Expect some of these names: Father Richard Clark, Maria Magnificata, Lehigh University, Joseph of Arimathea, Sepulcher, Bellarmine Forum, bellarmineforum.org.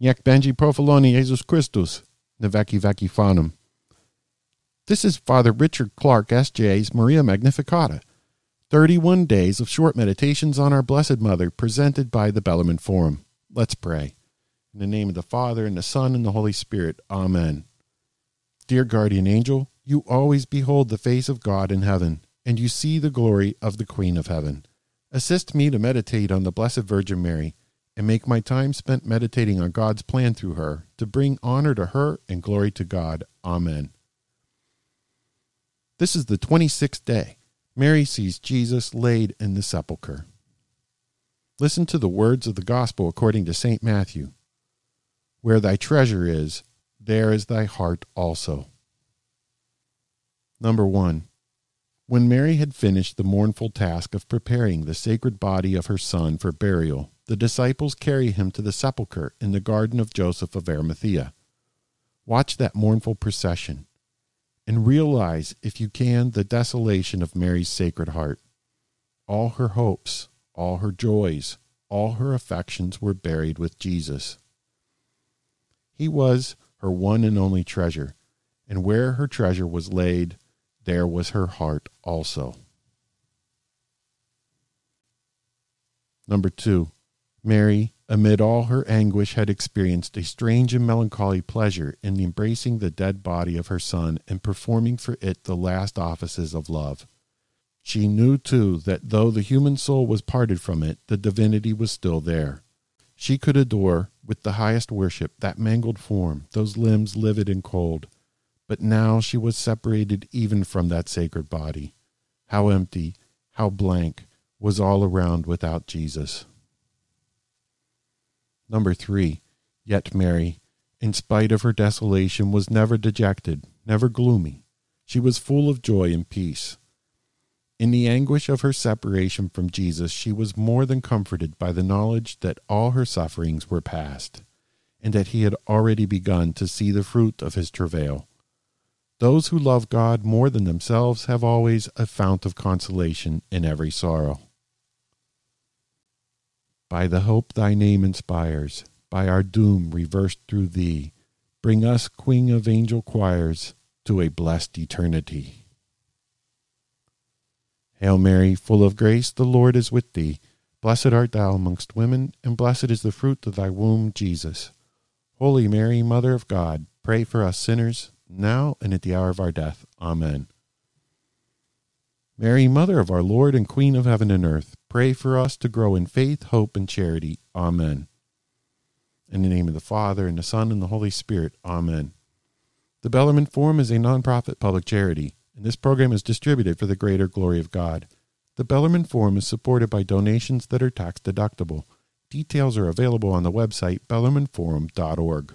Niech będzie pochwalony Jesus Christus, na wieki wieki fanum. This is Father Richard Clark, S.J.'s Maria Magnificata, 31 days of short meditations on our Blessed Mother presented by the Bellarmine Forum. Let's pray. In the name of the Father, and the Son, and the Holy Spirit. Amen. Dear Guardian Angel, you always behold the face of God in heaven, and you see the glory of the Queen of Heaven. Assist me to meditate on the Blessed Virgin Mary, and make my time spent meditating on God's plan through her, to bring honor to her and glory to God. Amen. This is the 26th day. Mary sees Jesus laid in the sepulcher. Listen to the words of the Gospel according to St. Matthew. Where thy treasure is, there is thy heart also. Number 1. When Mary had finished the mournful task of preparing the sacred body of her Son for burial, the disciples carry him to the sepulchre in the garden of Joseph of Arimathea. Watch that mournful procession, and realize, if you can, the desolation of Mary's Sacred Heart. All her hopes, all her joys, all her affections were buried with Jesus. He was her one and only treasure, and where her treasure was laid, there was her heart also. Number 2. Mary, amid all her anguish, had experienced a strange and melancholy pleasure in embracing the dead body of her Son and performing for it the last offices of love. She knew, too, that though the human soul was parted from it, the divinity was still there. She could adore, with the highest worship, that mangled form, those limbs livid and cold. But now she was separated even from that sacred body. How empty, how blank, was all around without Jesus. Number 3. Yet Mary, in spite of her desolation, was never dejected, never gloomy. She was full of joy and peace. In the anguish of her separation from Jesus, she was more than comforted by the knowledge that all her sufferings were past, and that he had already begun to see the fruit of his travail. Those who love God more than themselves have always a fount of consolation in every sorrow. By the hope thy name inspires, by our doom reversed through thee, bring us, Queen of angel choirs, to a blessed eternity. Hail Mary, full of grace, the Lord is with thee. Blessed art thou amongst women, and blessed is the fruit of thy womb, Jesus. Holy Mary, Mother of God, pray for us sinners, now and at the hour of our death. Amen. Mary, Mother of our Lord and Queen of heaven and earth, pray for us to grow in faith, hope, and charity. Amen. In the name of the Father, and the Son, and the Holy Spirit. Amen. The Bellarmine Forum is a nonprofit public charity, and this program is distributed for the greater glory of God. The Bellarmine Forum is supported by donations that are tax-deductible. Details are available on the website bellarmineforum.org.